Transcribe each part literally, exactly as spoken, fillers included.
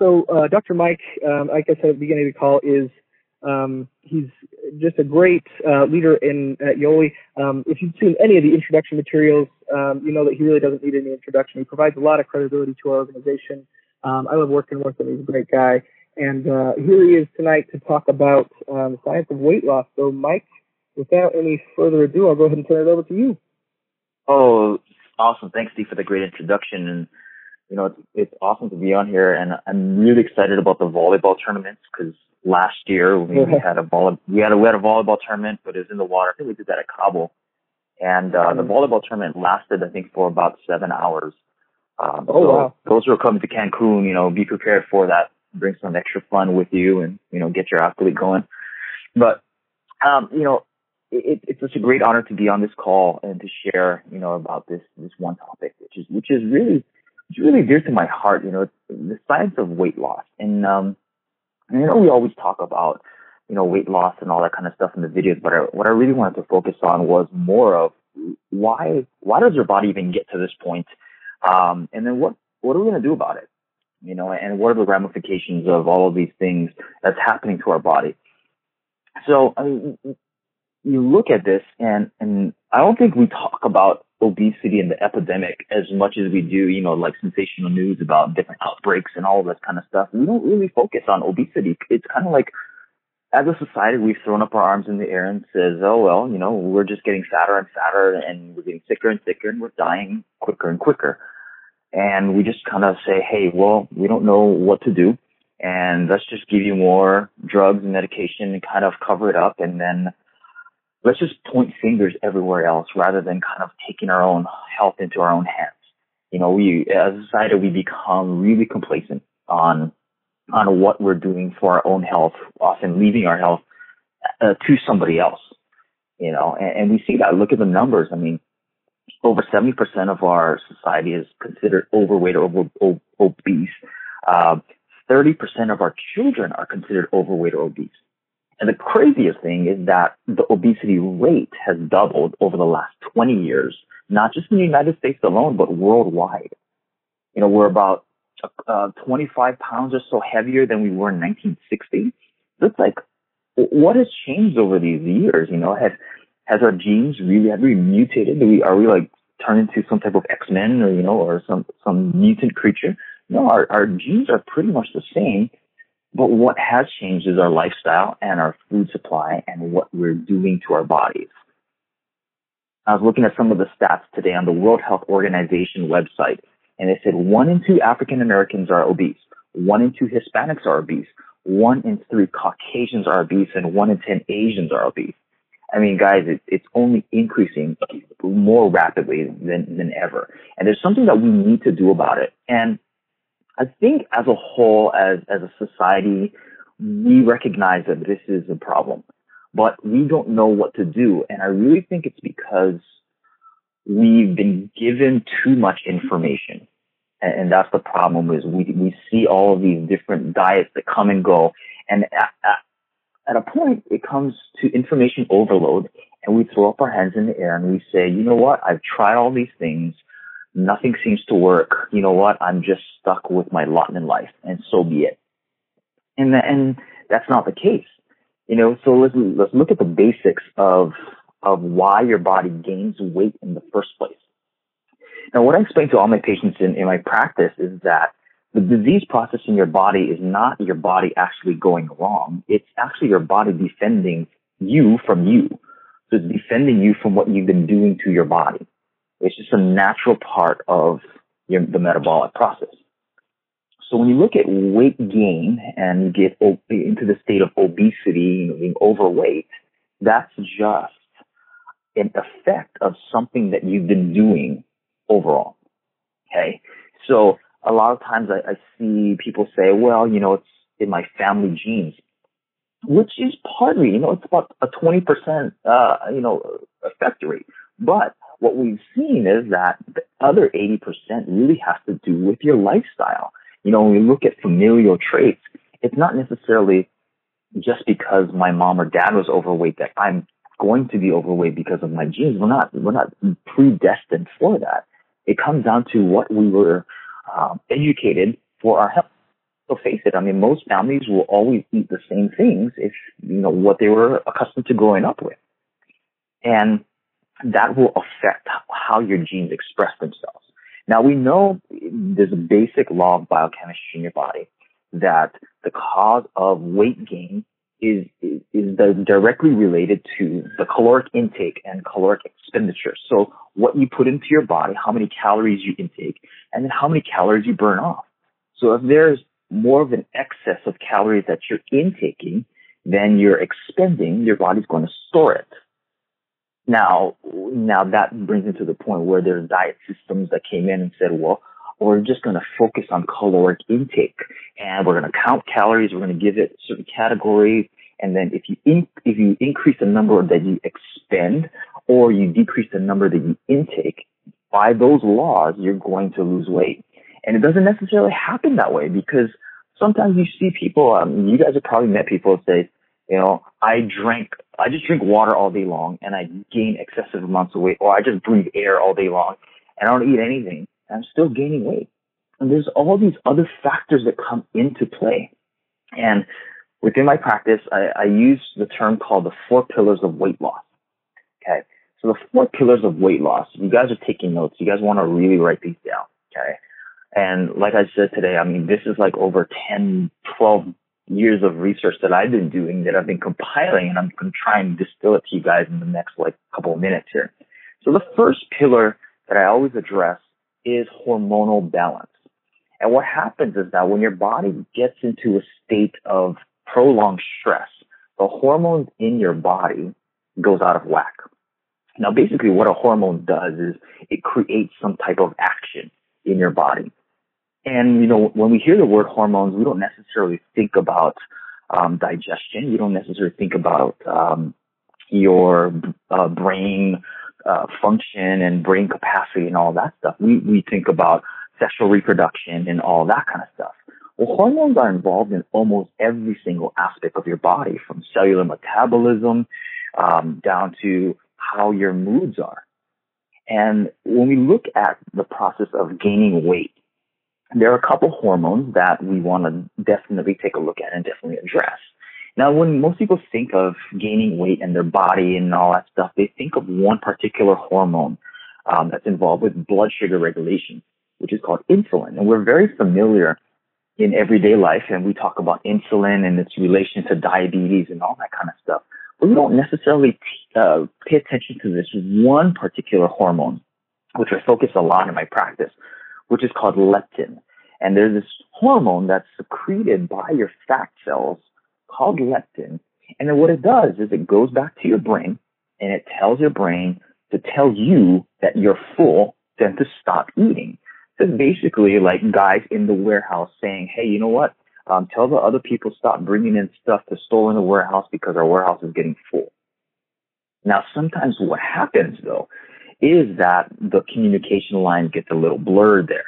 So uh, Doctor Mike, um, like I said at the beginning of the call, is um, he's just a great uh, leader in at YOLI. Um, if you've seen any of the introduction materials, um, you know that he really doesn't need any introduction. He provides a lot of credibility to our organization. Um, I love working with him. He's a great guy. And uh, here he is tonight to talk about um, the science of weight loss. So, Mike, without any further ado, I'll go ahead and turn it over to you. Oh, awesome. Thanks, Steve, for the great introduction. And, you know, it's, it's awesome to be on here. And I'm really excited about the volleyball tournaments because last year we, we, had a volley, we, had a, we had a volleyball tournament, but it was in the water. I think we did that at Kabul. And uh, the volleyball tournament lasted, I think, for about seven hours. Um, oh, so wow. Those who are coming to Cancun, you know, be prepared for that. Bring some extra fun with you and, you know, get your athlete going. But, um, you know, It, it's such a great honor to be on this call and to share, you know, about this this one topic, which is which is really it's really dear to my heart. You know, it's the science of weight loss, and um, you know, we always talk about, you know, weight loss and all that kind of stuff in the videos. But I, what I really wanted to focus on was more of why why does your body even get to this point, um, and then what what are we going to do about it, you know, and what are the ramifications of all of these things that's happening to our body? So I mean. You look at this, and, and I don't think we talk about obesity and the epidemic as much as we do, you know, like sensational news about different outbreaks and all of that kind of stuff. We don't really focus on obesity. It's kind of like, as a society, we've thrown up our arms in the air and says, oh, well, you know, we're just getting fatter and fatter, and we're getting sicker and sicker, and we're dying quicker and quicker. And we just kind of say, hey, well, we don't know what to do, and let's just give you more drugs and medication and kind of cover it up, and then let's just point fingers everywhere else rather than kind of taking our own health into our own hands. You know, we, as a society, we become really complacent on, on what we're doing for our own health, often leaving our health uh, to somebody else, you know, and, and we see that. Look at the numbers. I mean, over seventy percent of our society is considered overweight or over, ob- obese. Uh, thirty percent of our children are considered overweight or obese. And the craziest thing is that the obesity rate has doubled over the last twenty years, not just in the United States alone, but worldwide. You know, we're about uh, twenty-five pounds or so heavier than we were in nineteen sixty. So it's like, what has changed over these years? You know, has, has our genes really, have we mutated? Do we, are we like turned into some type of X-Men or, you know, or some, some mutant creature? No, our, our genes are pretty much the same. But what has changed is our lifestyle and our food supply and what we're doing to our bodies. I was looking at some of the stats today on the World Health Organization website, and they said one in two African Americans are obese, one in two Hispanics are obese, one in three Caucasians are obese, and one in ten Asians are obese. I mean, guys, it, it's only increasing more rapidly than, than ever. And there's something that we need to do about it. And I think as a whole, as, as a society, we recognize that this is a problem, but we don't know what to do. And I really think it's because we've been given too much information. And, and that's the problem is we, we see all of these different diets that come and go. And at, at, at a point, it comes to information overload, and we throw up our hands in the air and we say, you know what, I've tried all these things. Nothing seems to work. You know what? I'm just stuck with my lot in life, and so be it. And th- and that's not the case, you know. So let's let's look at the basics of of why your body gains weight in the first place. Now, what I explain to all my patients in, in my practice is that the disease process in your body is not your body actually going wrong. It's actually your body defending you from you. So it's defending you from what you've been doing to your body. It's just a natural part of your, the metabolic process. So when you look at weight gain and you get op- into the state of obesity, you know, being overweight, that's just an effect of something that you've been doing overall. Okay. So a lot of times I, I see people say, well, you know, it's in my family genes, which is partly, you know, it's about a twenty percent, uh, you know, effect rate. But what we've seen is that the other eighty percent really has to do with your lifestyle. You know, when we look at familial traits, it's not necessarily just because my mom or dad was overweight that I'm going to be overweight because of my genes. We're not, we're not predestined for that. It comes down to what we were um, educated for our health. So face it, I mean, most families will always eat the same things if, you know, what they were accustomed to growing up with. And that will affect how your genes express themselves. Now, we know there's a basic law of biochemistry in your body that the cause of weight gain is, is, is directly related to the caloric intake and caloric expenditure. So what you put into your body, how many calories you intake, and then how many calories you burn off. So if there's more of an excess of calories that you're intaking than you're expending, your body's going to store it. Now, now that brings it to the point where there's diet systems that came in and said, well, we're just going to focus on caloric intake, and we're going to count calories. We're going to give it a certain category. And then if you in, if you increase the number that you expend or you decrease the number that you intake, by those laws, you're going to lose weight. And it doesn't necessarily happen that way, because sometimes you see people, um, you guys have probably met people that say, you know, I drank, I just drink water all day long and I gain excessive amounts of weight, or I just breathe air all day long and I don't eat anything. I'm still gaining weight. And there's all these other factors that come into play. And within my practice, I, I use the term called the four pillars of weight loss. Okay. So the four pillars of weight loss, you guys are taking notes. You guys want to really write these down. Okay. And like I said today, I mean, this is like over ten, twelve years of research that I've been doing, that I've been compiling, and I'm going to try and distill it to you guys in the next like couple of minutes here. So the first pillar that I always address is hormonal balance. And what happens is that when your body gets into a state of prolonged stress, the hormones in your body goes out of whack. Now, basically what a hormone does is it creates some type of action in your body. And, you know, when we hear the word hormones, we don't necessarily think about um, digestion. You don't necessarily think about um, your uh, brain uh, function and brain capacity and all that stuff. We, we think about sexual reproduction and all that kind of stuff. Well, hormones are involved in almost every single aspect of your body, from cellular metabolism um, down to how your moods are. And when we look at the process of gaining weight, there are a couple hormones that we want to definitely take a look at and definitely address. Now, when most people think of gaining weight and their body and all that stuff, they think of one particular hormone um, that's involved with blood sugar regulation, which is called insulin. And we're very familiar in everyday life, and we talk about insulin and its relation to diabetes and all that kind of stuff. But we don't necessarily uh, pay attention to this one particular hormone, which I focus a lot in my practice, which is called leptin. And there's this hormone that's secreted by your fat cells called leptin. And then what it does is it goes back to your brain, and it tells your brain to tell you that you're full, then to stop eating. So it's basically like guys in the warehouse saying, hey, you know what? Um, tell the other people stop bringing in stuff to store in the warehouse because our warehouse is getting full. Now, sometimes what happens, though, is that the communication lines get a little blurred there,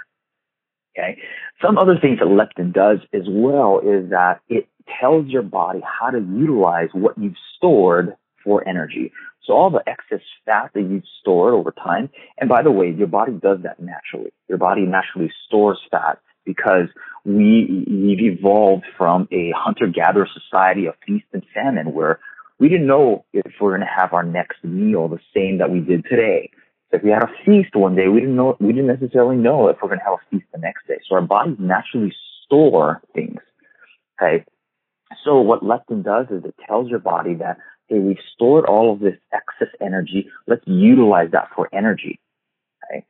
okay? Some other things that leptin does as well is that it tells your body how to utilize what you've stored for energy. So all the excess fat that you've stored over time, and by the way, your body does that naturally. Your body naturally stores fat because we, we've evolved from a hunter-gatherer society of feast and famine, where we didn't know if we're going to have our next meal the same that we did today. So if we had a feast one day, we didn't know, we didn't necessarily know if we're going to have a feast the next day. So our bodies naturally store things. Okay. So what leptin does is it tells your body that, hey, we've stored all of this excess energy. Let's utilize that for energy. Okay.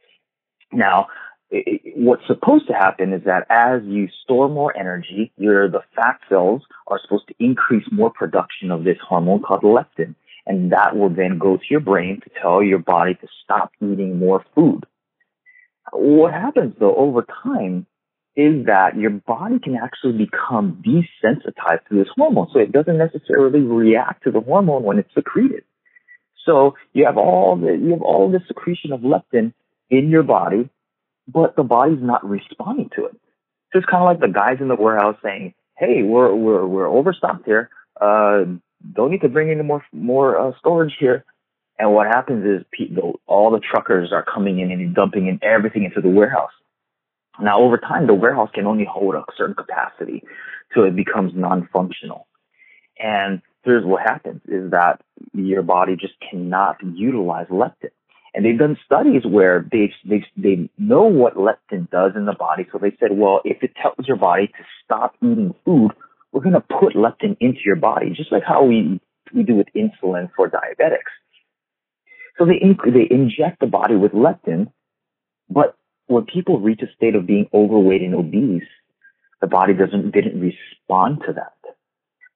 Now, it, what's supposed to happen is that as you store more energy, your the fat cells are supposed to increase more production of this hormone called leptin. And that will then go to your brain to tell your body to stop eating more food. What happens, though, over time is that your body can actually become desensitized to this hormone. So it doesn't necessarily react to the hormone when it's secreted. So you have all the, you have all this secretion of leptin in your body, but the body's not responding to it. So it's kind of like the guys in the warehouse saying, hey, we're, we're, we're overstocked here. Uh, don't need to bring any more, more uh, storage here. And what happens is people, all the truckers are coming in and dumping in everything into the warehouse. Now, over time, the warehouse can only hold a certain capacity, so it becomes non-functional. And here's what happens is that your body just cannot utilize leptin. And they've done studies where they they they know what leptin does in the body. So they said, well, if it tells your body to stop eating food, we're going to put leptin into your body, just like how we we do with insulin for diabetics. So they inc- they inject the body with leptin, but when people reach a state of being overweight and obese, the body doesn't didn't respond to that.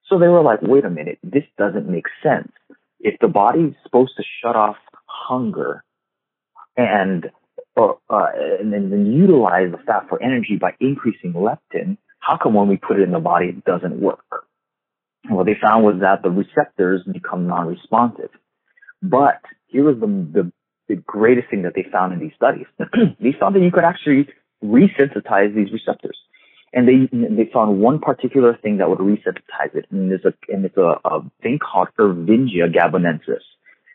So they were like, wait a minute, this doesn't make sense. If the body's supposed to shut off hunger and or, uh, and then utilize the fat for energy by increasing leptin, how come when we put it in the body, it doesn't work? And what they found was that the receptors become non-responsive. But here was the, the, the greatest thing that they found in these studies. They found that you could actually resensitize these receptors. And they they found one particular thing that would resensitize it, and there's a and it's a, a thing called Irvingia gabonensis.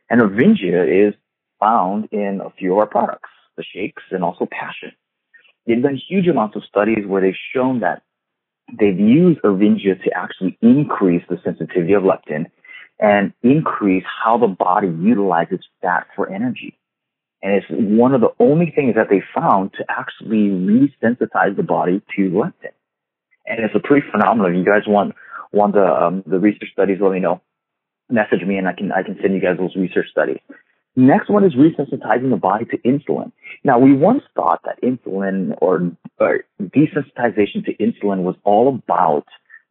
And Irvingia is found in a few of our products, the shakes and also passion. They've done huge amounts of studies where they've shown that they've used Irvingia to actually increase the sensitivity of leptin and increase how the body utilizes fat for energy. And it's one of the only things that they found to actually resensitize the body to leptin. And it's a pretty phenomenal. If you guys want want the um, the research studies, let me know. Message me and I can I can send you guys those research studies. Next one is resensitizing the body to insulin. Now, we once thought that insulin or, or desensitization to insulin was all about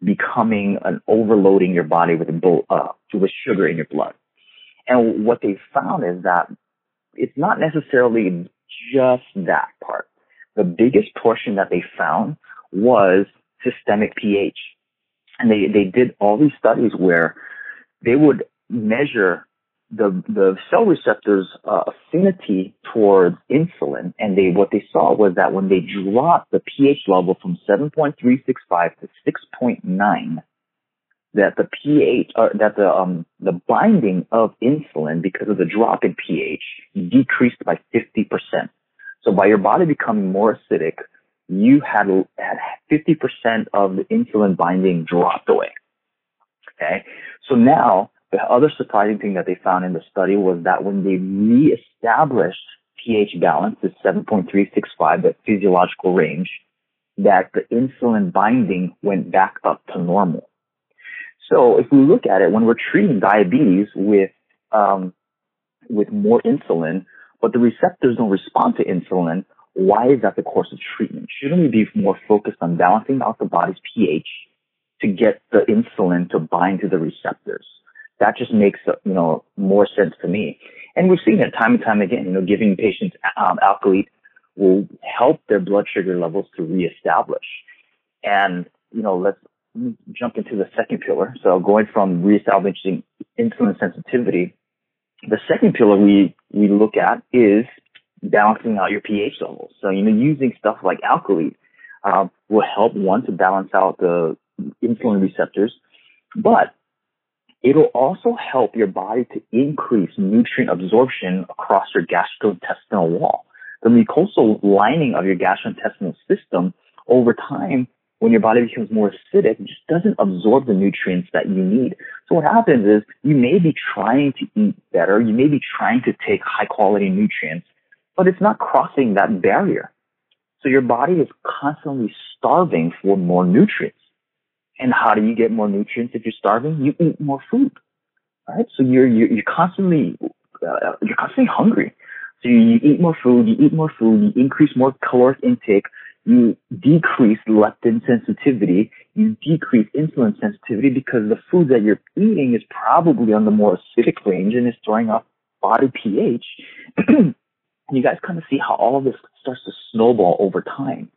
becoming an overloading your body with uh, with sugar in your blood. And what they found is that it's not necessarily just that part. The biggest portion that they found was systemic pH. And they, they did all these studies where they would measure the, the cell receptors' uh, affinity towards insulin. And they, what they saw was that when they dropped the pH level from seven point three six five to six point nine, that the pH, or that the um, the binding of insulin because of the drop in pH decreased by fifty percent. So by your body becoming more acidic, you had, had fifty percent of the insulin binding dropped away. Okay. So now the other surprising thing that they found in the study was that when they reestablished pH balance to seven point three six five, that physiological range, that the insulin binding went back up to normal. So if we look at it, when we're treating diabetes with um, with more insulin, but the receptors don't respond to insulin, why is that the course of treatment? Shouldn't we be more focused on balancing out the body's pH to get the insulin to bind to the receptors? That just makes you know more sense to me. And we've seen it time and time again. You know, giving patients um, Alkalete will help their blood sugar levels to reestablish. And you know, let's. jump into the second pillar. So going from reestablishing insulin sensitivity, the second pillar we, we look at is balancing out your pH levels. So, you know, using stuff like Alkalete uh, will help one to balance out the insulin receptors, but it'll also help your body to increase nutrient absorption across your gastrointestinal wall. The mucosal lining of your gastrointestinal system over time, when your body becomes more acidic, it just doesn't absorb the nutrients that you need. So what happens is you may be trying to eat better. You may be trying to take high quality nutrients, but it's not crossing that barrier. So your body is constantly starving for more nutrients. And how do you get more nutrients if you're starving? You eat more food, right? So you're, you're, you're constantly, uh, you're constantly hungry. So you, you eat more food, you eat more food, you increase more caloric intake, you decrease leptin sensitivity, you decrease insulin sensitivity because the food that you're eating is probably on the more acidic range and is throwing up body pH. You guys kind of see how all of this starts to snowball over time.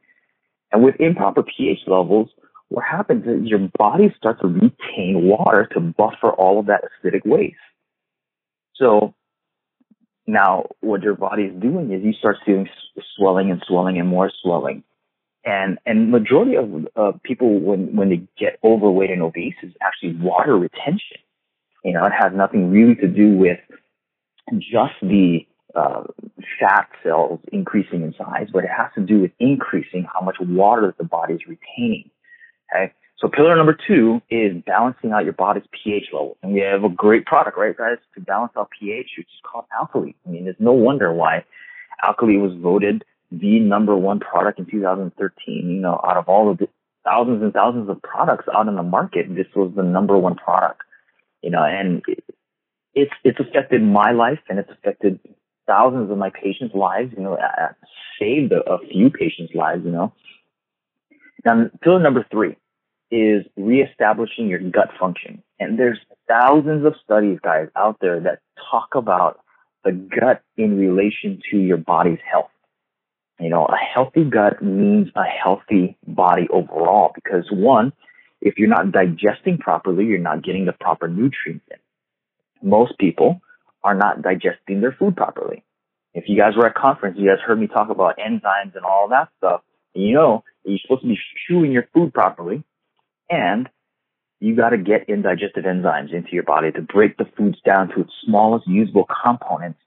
And with improper pH levels, what happens is your body starts to retain water to buffer all of that acidic waste. So now what your body is doing is you start feeling swelling and swelling and more swelling. And and majority of uh, people, when, when they get overweight and obese, is actually water retention. You know, it has nothing really to do with just the uh, fat cells increasing in size, but it has to do with increasing how much water the body is retaining. Okay. So pillar number two is balancing out your body's pH level. And we have a great product, right, guys, to balance out pH, which is called Alkali. I mean, there's no wonder why Alkali was voted the number one product in two thousand thirteen. You know, out of all of the thousands and thousands of products out in the market, this was the number one product. You know, and it's it's affected my life, and it's affected thousands of my patients' lives. You know, I saved a, a few patients' lives, you know. Now, pillar number three is reestablishing your gut function. And there's thousands of studies, guys, out there that talk about the gut in relation to your body's health. You know, a healthy gut means a healthy body overall, because one, if you're not digesting properly, you're not getting the proper nutrients in. Most people are not digesting their food properly. If you guys were at conference, you guys heard me talk about enzymes and all that stuff. You know, you're supposed to be chewing your food properly, and you got to get indigestive enzymes into your body to break the foods down to its smallest usable components,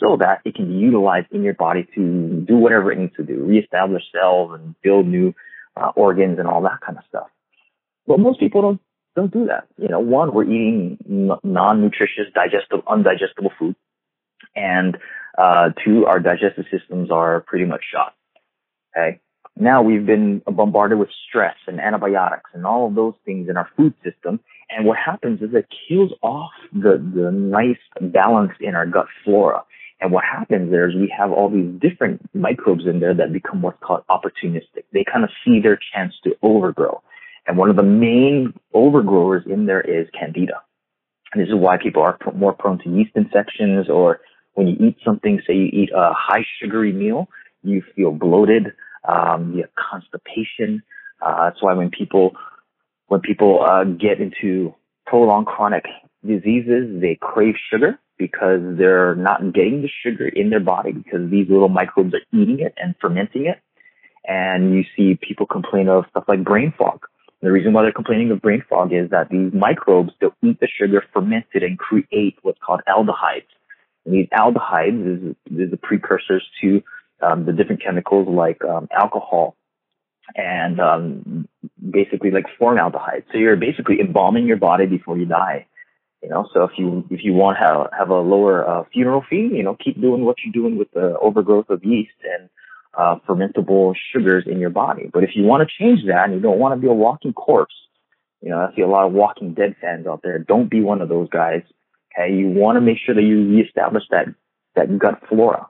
so that it can be utilized in your body to do whatever it needs to do, reestablish cells and build new uh, organs and all that kind of stuff. But most people don't don't do that. You know, one, we're eating non-nutritious, digestible, undigestible food, and uh, two, our digestive systems are pretty much shot. Okay, now we've been bombarded with stress and antibiotics and all of those things in our food system. And what happens is it kills off the, the nice balance in our gut flora. And what happens there is we have all these different microbes in there that become what's called opportunistic. They kind of see their chance to overgrow. And one of the main overgrowers in there is Candida. And this is why people are more prone to yeast infections, or when you eat something, say you eat a high sugary meal, you feel bloated, um, you have constipation. Uh, that's why when people, when people uh, get into prolonged chronic diseases, they crave sugar, because they're not getting the sugar in their body because these little microbes are eating it and fermenting it. And you see people complain of stuff like brain fog. The reason why they're complaining of brain fog is that these microbes, they'll eat the sugar, ferment it, and create what's called aldehydes. And these aldehydes is, is the precursors to um, the different chemicals like um, alcohol and um, basically like formaldehyde. So you're basically embalming your body before you die. You know, so if you if you want to have, have a lower uh, funeral fee, you know, keep doing what you're doing with the overgrowth of yeast and uh, fermentable sugars in your body. But if you want to change that and you don't want to be a walking corpse, you know, I see a lot of Walking Dead fans out there. Don't be one of those guys. Okay, you want to make sure that you reestablish that that gut flora.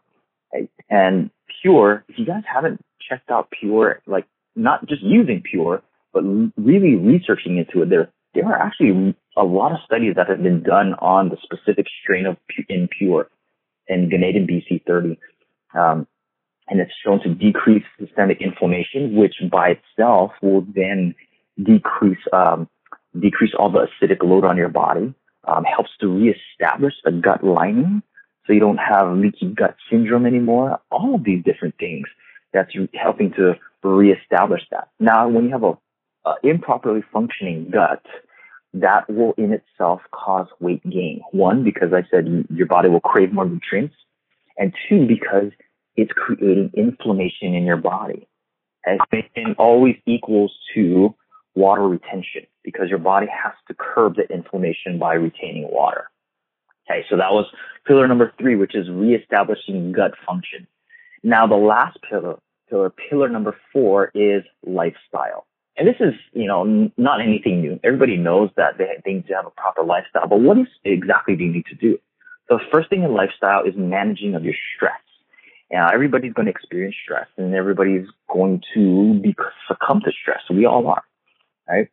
Okay? And Pure, if you guys haven't checked out Pure, like not just using Pure, but really researching into it, there there are actually a lot of studies that have been done on the specific strain of in Pure in Ganeden B C thirty. Um, and it's shown to decrease systemic inflammation, which by itself will then decrease, um, decrease all the acidic load on your body, um, helps to reestablish the gut lining so you don't have leaky gut syndrome anymore. All of these different things that's helping to reestablish that. Now, when you have a, a improperly functioning gut, that will in itself cause weight gain. One, because I said your body will crave more nutrients. And two, because it's creating inflammation in your body. And it always equals to water retention, because your body has to curb the inflammation by retaining water. Okay, so that was pillar number three, which is reestablishing gut function. Now the last pillar, pillar, pillar number four is lifestyle. And this is, you know, not anything new. Everybody knows that they, they need to have a proper lifestyle. But what is, exactly do you need to do? The first thing in lifestyle is managing of your stress. Now, everybody's going to experience stress, and everybody's going to be, succumb to stress. We all are, right?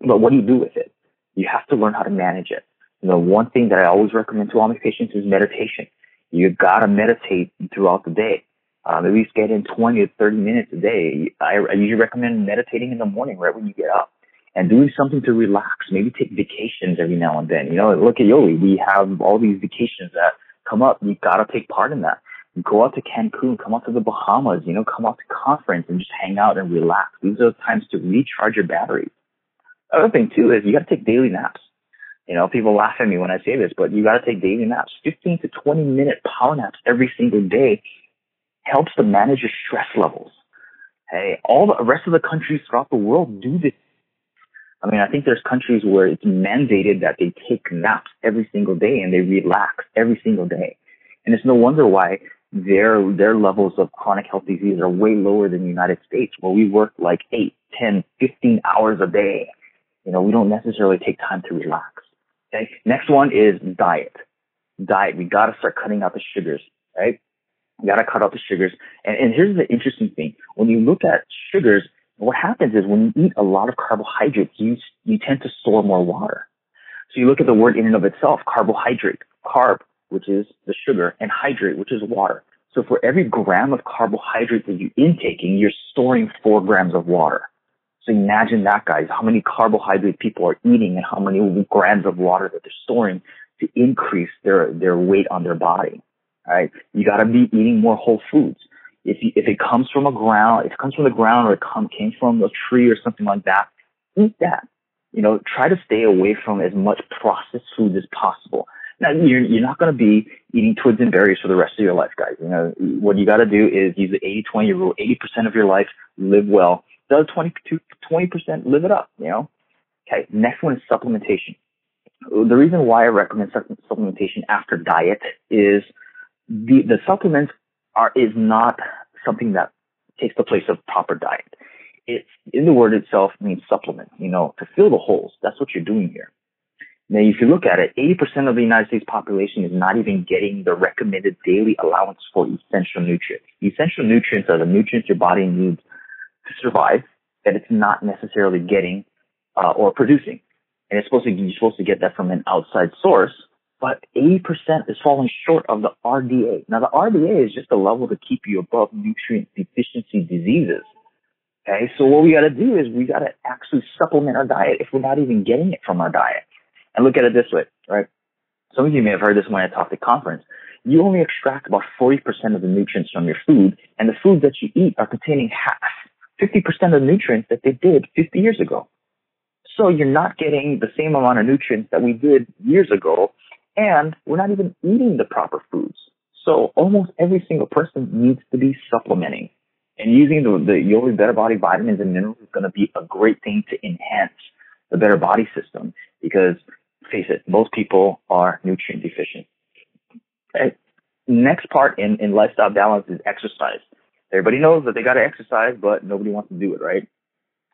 But what do you do with it? You have to learn how to manage it. You know, one thing that I always recommend to all my patients is meditation. You got to meditate throughout the day. Um, at least get in twenty to thirty minutes a day. I, I usually recommend meditating in the morning right when you get up, and doing something to relax. Maybe take vacations every now and then. You know, look at YOLI. We have all these vacations that come up. You got to take part in that. Go out to Cancun. Come out to the Bahamas. You know, come out to conference and just hang out and relax. These are the times to recharge your batteries. Other thing, too, is you got to take daily naps. You know, people laugh at me when I say this, but you got to take daily naps. fifteen to twenty minute power naps every single day helps to manage your stress levels. Hey, all the rest of the countries throughout the world do this. I mean, I think there's countries where it's mandated that they take naps every single day and they relax every single day. And it's no wonder why their their levels of chronic health disease are way lower than the United States, where we work like eight, ten, fifteen hours a day. You know, we don't necessarily take time to relax. Okay. Next one is diet. Diet. We got to start cutting out the sugars, right? We got to cut out the sugars. And, and here's the interesting thing. When you look at sugars, what happens is when you eat a lot of carbohydrates, you, you tend to store more water. So you look at the word in and of itself, carbohydrate, carb, which is the sugar, and hydrate, which is water. So for every gram of carbohydrate that you're intaking, you're storing four grams of water. So imagine that, guys, how many carbohydrate people are eating and how many grams of water that they're storing to increase their, their weight on their body. All right. You got to be eating more whole foods. If you, if it comes from a ground, if it comes from the ground or it come, came from a tree or something like that, eat that. You know, try to stay away from as much processed food as possible. Now, you're, you're not going to be eating twigs and berries for the rest of your life, guys. You know, what you got to do is use the eighty twenty rule. eighty percent of your life, live well. The other twenty percent, live it up, you know? Okay, next one is supplementation. The reason why I recommend supplementation after diet is the, the supplements are, is not something that takes the place of proper diet. It's in the word itself means supplement, you know, to fill the holes. That's what you're doing here. Now, if you look at it, eighty percent of the United States population is not even getting the recommended daily allowance for essential nutrients. Essential nutrients are the nutrients your body needs to survive that it's not necessarily getting uh, or producing. And it's supposed to, you're supposed to get that from an outside source, but eighty percent is falling short of the R D A. Now, the R D A is just a level to keep you above nutrient deficiency diseases. Okay, so what we got to do is we got to actually supplement our diet if we're not even getting it from our diet. And look at it this way, right? Some of you may have heard this when I talked at conference. You only extract about forty percent of the nutrients from your food, and the foods that you eat are containing half. fifty percent of the nutrients that they did fifty years ago. So you're not getting the same amount of nutrients that we did years ago, and we're not even eating the proper foods. So almost every single person needs to be supplementing. And using the, the YOLI Better Body vitamins and minerals is going to be a great thing to enhance the better body system because, face it, most people are nutrient deficient. Okay. Next part in, in lifestyle balance is exercise. Everybody knows that they got to exercise, but nobody wants to do it, right?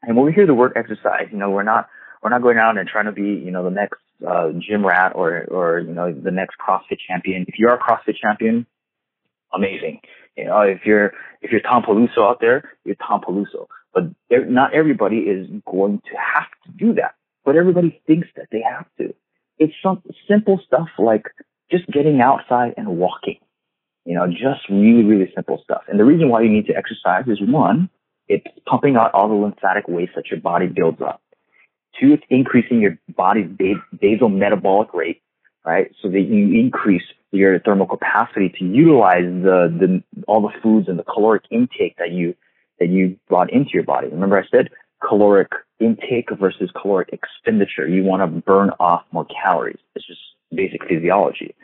And when we hear the word exercise, you know, we're not we're not going out and trying to be, you know, the next uh, gym rat or or you know the next CrossFit champion. If you are a CrossFit champion, amazing. You know, if you're if you're Tom Peluso out there, you're Tom Peluso. But not everybody is going to have to do that. But everybody thinks that they have to. It's some simple stuff like just getting outside and walking. You know, just really, really simple stuff. And the reason why you need to exercise is, one, it's pumping out all the lymphatic waste that your body builds up. Two, it's increasing your body's basal metabolic rate, right, so that you increase your thermal capacity to utilize the, the all the foods and the caloric intake that you that you brought into your body. Remember I said caloric intake versus caloric expenditure. You want to burn off more calories. It's just basic physiology.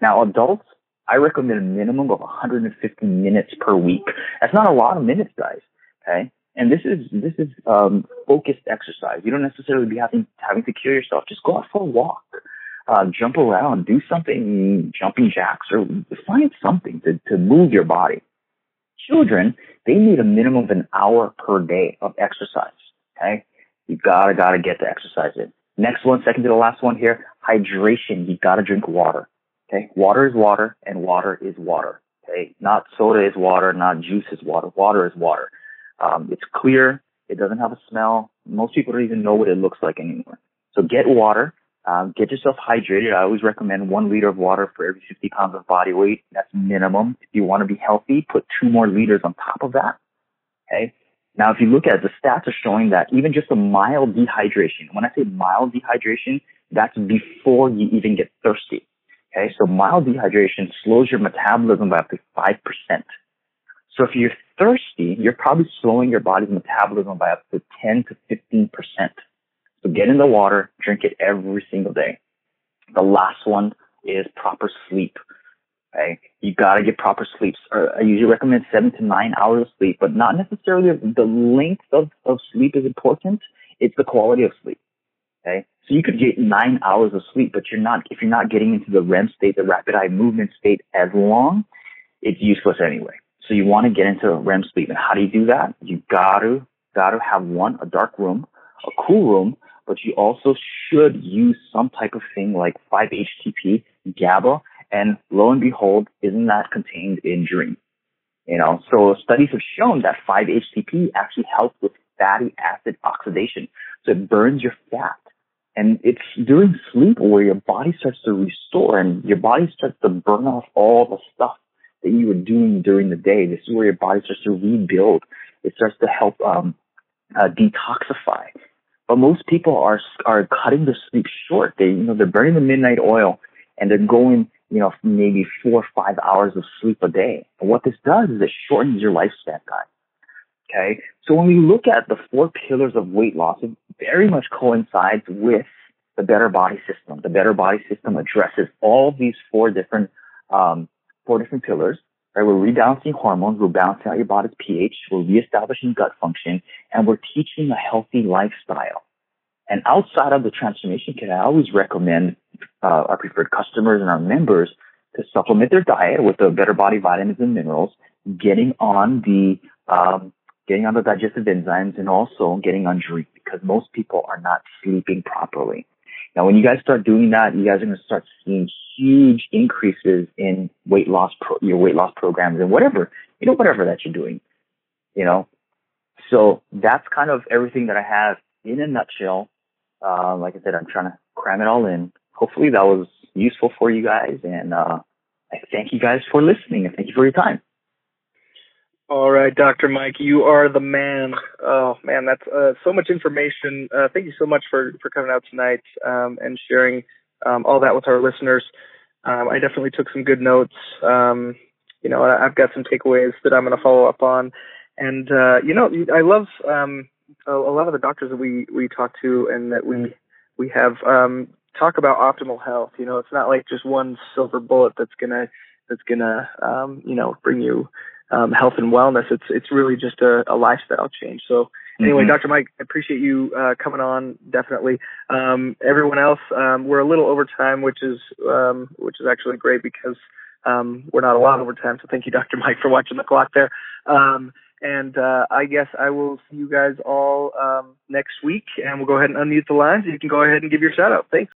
Now, adults, I recommend a minimum of one hundred fifty minutes per week. That's not a lot of minutes, guys. Okay, and this is this is um, focused exercise. You don't necessarily be having having to cure yourself. Just go out for a walk, uh, jump around, do something, jumping jacks, or find something to to move your body. Children, they need a minimum of an hour per day of exercise. Okay, you gotta gotta get the exercise in. Next one, second to the last one here, hydration. You gotta drink water. Okay, water is water, and water is water. Okay, not soda is water, not juice is water. Water is water. Um, it's clear. It doesn't have a smell. Most people don't even know what it looks like anymore. So get water. Um, get yourself hydrated. I always recommend one liter of water for every fifty pounds of body weight. That's minimum. If you want to be healthy, put two more liters on top of that. Okay. Now, if you look at it, the stats are showing that even just a mild dehydration. When I say mild dehydration, that's before you even get thirsty. Okay, so mild dehydration slows your metabolism by up to five percent. So if you're thirsty, you're probably slowing your body's metabolism by up to ten to fifteen percent. So get in the water, drink it every single day. The last one is proper sleep. Right? You gotta get proper sleep. I usually recommend seven to nine hours of sleep, but not necessarily the length of, of sleep is important. It's the quality of sleep. Okay. So you could get nine hours of sleep, but you're not, if you're not getting into the R E M state, the rapid eye movement state as long, it's useless anyway. So you want to get into R E M sleep. And how do you do that? You got to, got to have one, a dark room, a cool room, but you also should use some type of thing like five H T P, GABA, and lo and behold, isn't that contained in Dream? You know, so studies have shown that five H T P actually helps with fatty acid oxidation. So it burns your fat. And it's during sleep where your body starts to restore and your body starts to burn off all the stuff that you were doing during the day. This is where your body starts to rebuild. It starts to help um, uh, detoxify. But most people are are cutting their sleep short. They, you know, they're burning the midnight oil and they're going, you know, maybe four or five hours of sleep a day. And what this does is it shortens your lifespan, guys. Okay, so when we look at the four pillars of weight loss, it very much coincides with the better body system. The better body system addresses all these four different um, four different pillars. Right, we're rebalancing hormones, we're balancing out your body's pH, we're reestablishing gut function, and we're teaching a healthy lifestyle. And outside of the transformation kit, I always recommend uh, our preferred customers and our members to supplement their diet with the better body vitamins and minerals, getting on the um, getting on the digestive enzymes, and also getting on Dream, because most people are not sleeping properly. Now, when you guys start doing that, you guys are going to start seeing huge increases in weight loss, pro- your weight loss programs and whatever, you know, whatever that you're doing, you know. So that's kind of everything that I have in a nutshell. Uh, like I said, I'm trying to cram it all in. Hopefully that was useful for you guys. And uh, I thank you guys for listening, and thank you for your time. All right, Doctor Mike, you are the man. Oh, man, that's uh, so much information. Uh, thank you so much for, for coming out tonight um, and sharing um, all that with our listeners. Um, I definitely took some good notes. Um, you know, I've got some takeaways that I'm going to follow up on. And, uh, you know, I love um, a, a lot of the doctors that we, we talk to and that we, we have um, talk about optimal health. You know, it's not like just one silver bullet that's going to, that's going to, um, you know, bring you Um, health and wellness. It's it's really just a, a lifestyle change. So anyway, mm-hmm. Doctor Mike, I appreciate you uh, coming on. Definitely, um, everyone else, um, we're a little over time, which is um, which is actually great because um, we're not a lot over time. So thank you, Doctor Mike, for watching the clock there. Um, and uh, I guess I will see you guys all um, next week, and we'll go ahead and unmute the lines. You can go ahead and give your shout out. Thanks.